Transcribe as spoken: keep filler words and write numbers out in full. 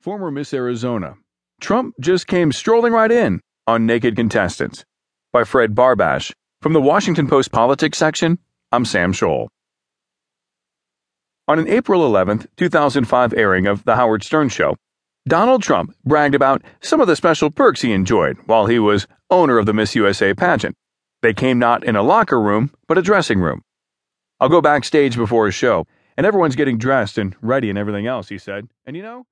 Former Miss Arizona. Trump just came strolling right in on Naked Contestants by Fred Barbash. From the Washington Post Politics section, I'm Sam Scholl. On an April eleventh, two thousand five airing of The Howard Stern Show, Donald Trump bragged about some of the special perks he enjoyed while he was owner of the Miss U S A pageant. They came not in a locker room, but a dressing room. I'll go backstage before a show, and everyone's getting dressed and ready and everything else, he said. And you know...